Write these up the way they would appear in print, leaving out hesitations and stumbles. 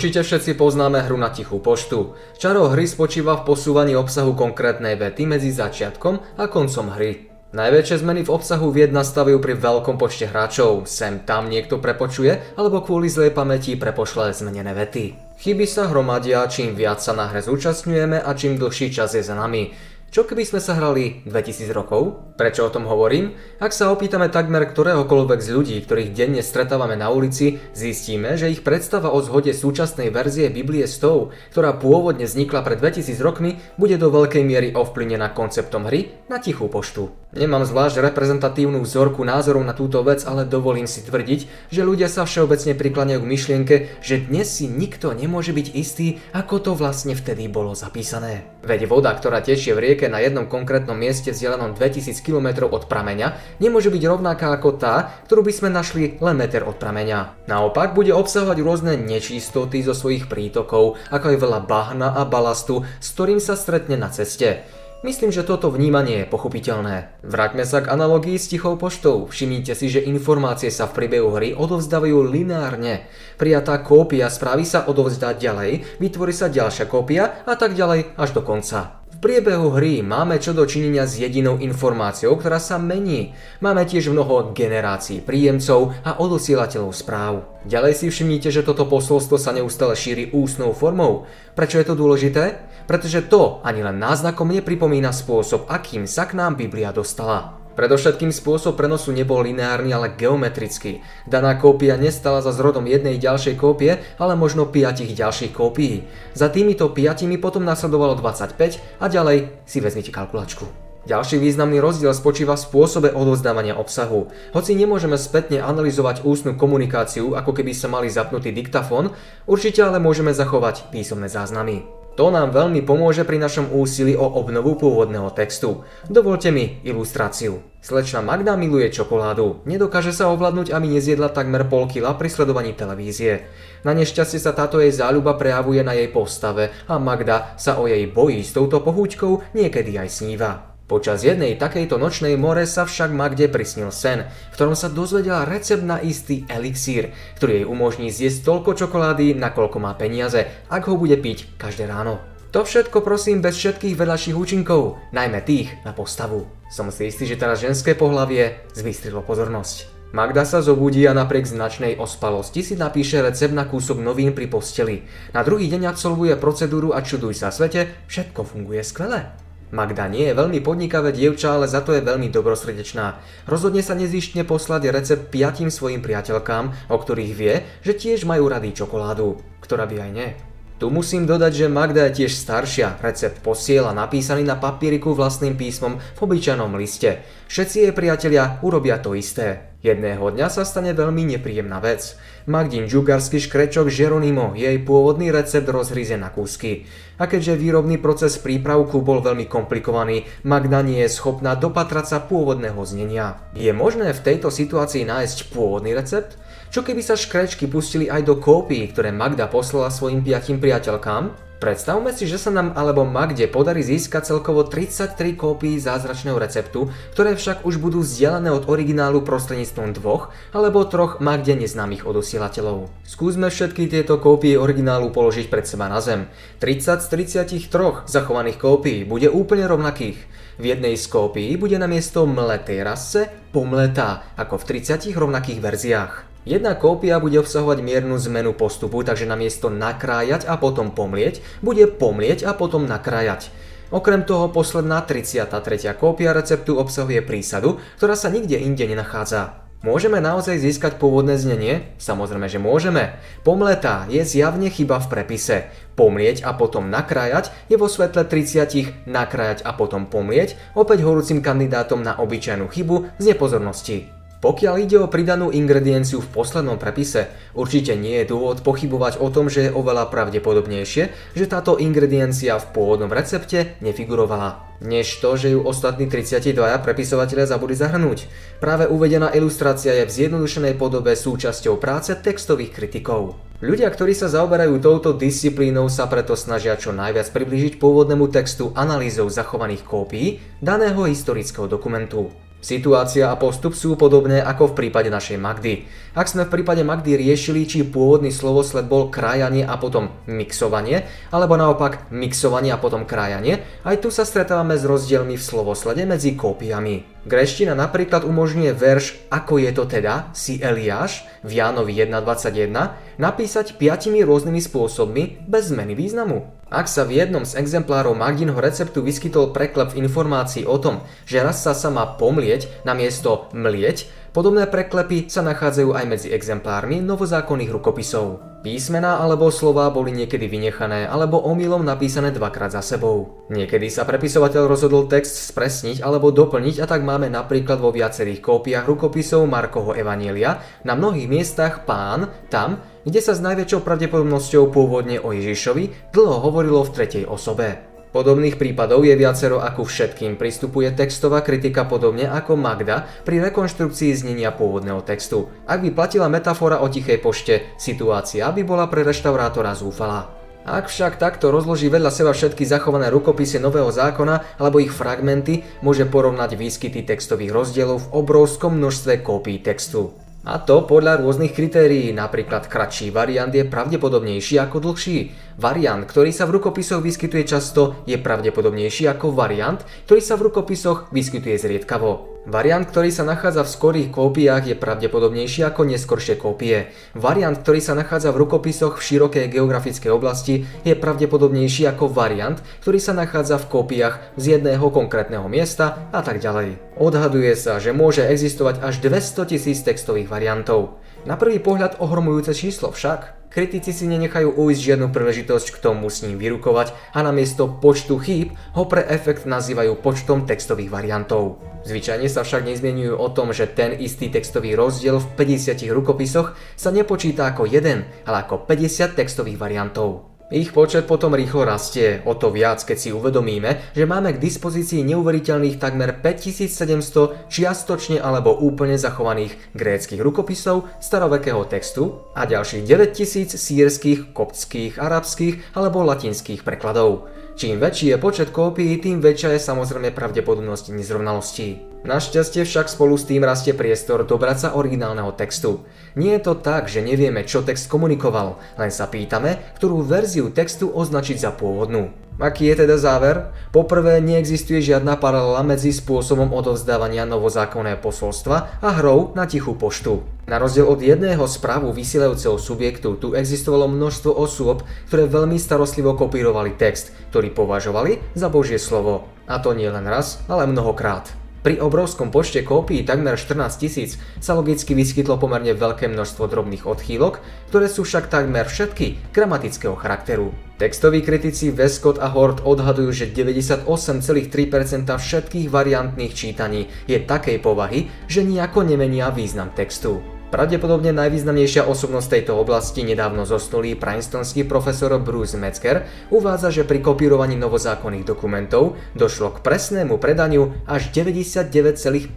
Určite všetci poznáme hru na tichú poštu. Čaro hry spočíva v posúvaní obsahu konkrétnej vety medzi začiatkom a koncom hry. Najväčšie zmeny v obsahu vied nastavujú pri veľkom počte hráčov, sem tam niekto prepočuje alebo kvôli zlej pamäti prepošle zmenené vety. Chyby sa hromadia, čím viac sa na hre zúčastňujeme a čím dlhší čas je za nami. Čo keby sme sa hrali 2000 rokov? Prečo o tom hovorím? Ak sa opýtame takmer ktoréhokoľvek z ľudí, ktorých denne stretávame na ulici, zistíme, že ich predstava o zhode súčasnej verzie Biblie s tou, ktorá pôvodne vznikla pred 2000 rokmi, bude do veľkej miery ovplyvnená konceptom hry na tichú poštu. Nemám zvlášť reprezentatívnu vzorku názorov na túto vec, ale dovolím si tvrdiť, že ľudia sa všeobecne prikláňajú k myšlienke, že dnes si nikto nemôže byť istý, ako to vlastne vtedy bolo zapísané. Veď voda, ktorá tečie v rieke na jednom konkrétnom mieste vzdialenom 2000 km od prameňa, nemôže byť rovnaká ako tá, ktorú by sme našli len meter od prameňa. Naopak bude obsahovať rôzne nečistoty zo svojich prítokov, ako aj veľa bahna a balastu, s ktorým sa stretne na ceste. Myslím, že toto vnímanie je pochopiteľné. Vráťme sa k analogii s tichou poštou. Všimnite si, že informácie sa v priebehu hry odovzdávajú lineárne. Prijatá kópia správy sa odovzdá ďalej, vytvorí sa ďalšia kópia a tak ďalej až do konca. V priebehu hry máme čo dočinenia s jedinou informáciou, ktorá sa mení. Máme tiež mnoho generácií príjemcov a odosielateľov správ. Ďalej si všimnite, že toto posolstvo sa neustále šíri ústnou formou. Prečo je to dôležité? Pretože to ani len náznakom nepripomína spôsob, akým sa k nám Biblia dostala. Predovšetkým spôsob prenosu nebol lineárny, ale geometrický. Daná kópia nestala za zrodom jednej ďalšej kópie, ale možno 5 ďalších kópií. Za týmito 5 potom nasledovalo 25 a ďalej si vezmite kalkulačku. Ďalší významný rozdiel spočíva v spôsobe odovzdávania obsahu. Hoci nemôžeme spätne analyzovať ústnu komunikáciu, ako keby sa mali zapnutý diktafón, určite ale môžeme zachovať písomné záznamy. To nám veľmi pomôže pri našom úsilí o obnovu pôvodného textu. Dovolte mi ilustráciu. Slečna Magda miluje čokoládu. Nedokáže sa ovládnuť, aby nezjedla takmer pol kila pri sledovaní televízie. Na nešťastie sa táto jej záľuba prejavuje na jej postave a Magda sa o jej boji s touto pohúťkou niekedy aj sníva. Počas jednej takejto nočnej more sa však Magde prisnil sen, v ktorom sa dozvedela recept na istý elixír, ktorý jej umožní zjesť toľko čokolády, nakoľko má peniaze, ak ho bude piť každé ráno. To všetko prosím bez všetkých vedľajších účinkov, najmä tých na postavu. Som si istý, že teraz ženské pohlavie zbystrilo pozornosť. Magda sa zobudí a napriek značnej ospalosti si napíše recept na kúsok novín pri posteli. Na druhý deň absolvuje procedúru a čuduj sa svete, všetko funguje skvele. Magda nie je veľmi podnikavé dievča, ale za to je veľmi dobrosrdečná. Rozhodne sa nezištne poslať recept 5 svojim priateľkám, o ktorých vie, že tiež majú rady čokoládu, ktorá by aj nie. Tu musím dodať, že Magda je tiež staršia. Recept posiela napísaný na papieriku vlastným písmom v obyčajnom liste. Všetci jej priatelia urobia to isté. Jedného dňa sa stane veľmi nepríjemná vec. Magdin džugarský škrečok Geronimo jej pôvodný recept rozhryzie na kúsky. A keďže výrobný proces prípravku bol veľmi komplikovaný, Magda nie je schopná dopatrať sa pôvodného znenia. Je možné v tejto situácii nájsť pôvodný recept? Čo keby sa škrečky pustili aj do kópií, ktoré Magda poslala svojim 5 priateľkám? Predstavme si, že sa nám alebo Magde podarí získať celkovo 33 kópií zázračného receptu, ktoré však už budú vzdialené od originálu prostredníctvom 2 alebo 3 Magde neznámych odosielateľov. Skúsme všetky tieto kópie originálu položiť pred seba na zem. 30 z 33 zachovaných kópií bude úplne rovnakých. V jednej z kópií bude namiesto mletej rasce pomletá, ako v 30 rovnakých verziách. Jedna kópia bude obsahovať miernu zmenu postupu, takže namiesto nakrájať a potom pomlieť, bude pomlieť a potom nakrájať. Okrem toho posledná 33. kópia receptu obsahuje prísadu, ktorá sa nikde inde nenachádza. Môžeme naozaj získať pôvodné znenie? Samozrejme, že môžeme. Pomletá je zjavne chyba v prepise. Pomlieť a potom nakrájať je vo svetle 30 nakrájať a potom pomlieť opäť horúcim kandidátom na obyčajnú chybu z nepozornosti. Pokiaľ ide o pridanú ingredienciu v poslednom prepise, určite nie je dôvod pochybovať o tom, že je oveľa pravdepodobnejšie, že táto ingrediencia v pôvodnom recepte nefigurovala, než to, že ju ostatní 32 prepisovatelia zabudli zahrnúť. Práve uvedená ilustrácia je v zjednodušenej podobe súčasťou práce textových kritikov. Ľudia, ktorí sa zaoberajú touto disciplínou, sa preto snažia čo najviac priblížiť pôvodnému textu analýzou zachovaných kópií daného historického dokumentu. Situácia a postup sú podobné ako v prípade našej Magdy. Ak sme v prípade Magdy riešili, či pôvodný slovosled bol krájanie a potom mixovanie, alebo naopak mixovanie a potom krájanie, aj tu sa stretávame s rozdielmi v slovoslede medzi kópiami. Gréština napríklad umožňuje verš Ako je to teda, si Eliáš v Jánovi 1.21 napísať 5 rôznymi spôsobmi bez zmeny významu. Ak sa v jednom z exemplárov Magdinho receptu vyskytol preklep v informácii o tom, že raz sa má pomlieť namiesto mlieť, podobné preklepy sa nachádzajú aj medzi exemplármi novozákonných rukopisov. Písmená alebo slová boli niekedy vynechané alebo omylom napísané dvakrát za sebou. Niekedy sa prepisovateľ rozhodol text spresniť alebo doplniť, a tak máme napríklad vo viacerých kópiách rukopisov Markovho Evanielia na mnohých miestach Pán tam, kde sa s najväčšou pravdepodobnosťou pôvodne o Ježišovi dlho hovorilo v tretej osobe. Podobných prípadov je viacero, ako všetkým pristupuje textová kritika podobne ako Magda pri rekonštrukcii znenia pôvodného textu. Ak by platila metafora o tichej pošte, situácia by bola pre reštaurátora zúfala. Ak však takto rozloží vedľa seba všetky zachované rukopisy Nového zákona alebo ich fragmenty, môže porovnať výskyty textových rozdielov v obrovskom množstve kópií textu. A to podľa rôznych kritérií, napríklad kratší variant je pravdepodobnejší ako dlhší. Variant, ktorý sa v rukopisoch vyskytuje často, je pravdepodobnejší ako variant, ktorý sa v rukopisoch vyskytuje zriedkavo. Variant, ktorý sa nachádza v skorých kópiách, je pravdepodobnejší ako neskoršie kópie. Variant, ktorý sa nachádza v rukopisoch v širokej geografickej oblasti, je pravdepodobnejší ako variant, ktorý sa nachádza v kópiách z jedného konkrétneho miesta a tak ďalej. Odhaduje sa, že môže existovať až 200 000 textových variantov. Na prvý pohľad ohromujúce číslo však. Kritici si nenechajú ujsť žiadnu príležitosť k tomu s ním vyrukovať a namiesto počtu chýb ho pre efekt nazývajú počtom textových variantov. Zvyčajne sa však nezmieňujú o tom, že ten istý textový rozdiel v 50 rukopisoch sa nepočíta ako jeden, ale ako 50 textových variantov. Ich počet potom rýchlo rastie, o to viac, keď si uvedomíme, že máme k dispozícii neuveriteľných takmer 5700 čiastočne alebo úplne zachovaných gréckych rukopisov starovekého textu a ďalších 9000 sýrskych, koptských, arabských alebo latinských prekladov. Čím väčší je počet kópií, tým väčšia je samozrejme pravdepodobnosť nezrovnalostí. Našťastie však spolu s tým rastie priestor dobrať sa originálneho textu. Nie je to tak, že nevieme, čo text komunikoval, len sa pýtame, ktorú verziu textu označiť za pôvodnú. Aký je teda záver? Poprvé, neexistuje žiadna paralela medzi spôsobom odovzdávania novozákonného posolstva a hrou na tichú poštu. Na rozdiel od jedného správu vysielajúceho subjektu tu existovalo množstvo osôb, ktoré veľmi starostlivo kopírovali text, ktorý považovali za Božie slovo. A to nie len raz, ale mnohokrát. Pri obrovskom počte kópií takmer 14 000 sa logicky vyskytlo pomerne veľké množstvo drobných odchýlok, ktoré sú však takmer všetky gramatického charakteru. Textoví kritici Westcott a Hort odhadujú, že 98,3% všetkých variantných čítaní je takej povahy, že nijako nemenia význam textu. Pravdepodobne najvýznamnejšia osobnosť tejto oblasti, nedávno zosnulý princetonský profesor Bruce Metzger, uvádza, že pri kopírovaní novozákonných dokumentov došlo k presnému predaniu až 99,5%.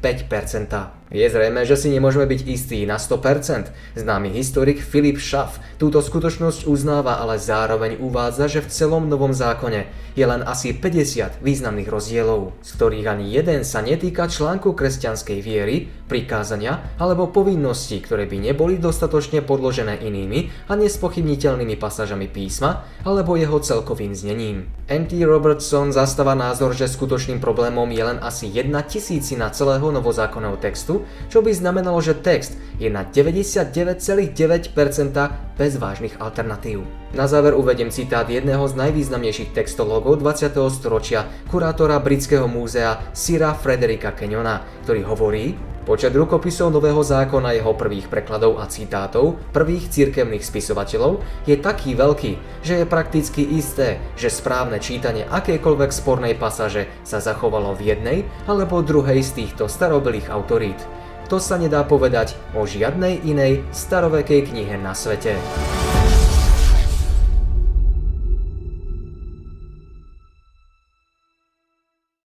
Je zrejme, že si nemôžeme byť istí na 100%. Známy historik Philip Schaff túto skutočnosť uznáva, ale zároveň uvádza, že v celom Novom zákone je len asi 50 významných rozdielov, z ktorých ani jeden sa netýka článku kresťanskej viery, prikázania alebo povinnosti, ktoré by neboli dostatočne podložené inými a nespochybniteľnými pasážami písma alebo jeho celkovým znením. N.T. Robertson zastáva názor, že skutočným problémom je len asi 1/1000 celého novozákonného textu, čo by znamenalo, že text je na 99,9% bez vážnych alternatív. Na záver uvediem citát jedného z najvýznamnejších textológov 20. storočia, kurátora Britského múzea Sira Frederika Kenyona, ktorý hovorí: Počet rukopisov Nového zákona, jeho prvých prekladov a citátov prvých cirkevných spisovateľov je taký veľký, že je prakticky isté, že správne čítanie akejkoľvek spornej pasáže sa zachovalo v jednej alebo druhej z týchto starobylých autorít. To sa nedá povedať o žiadnej inej starovekej knihe na svete.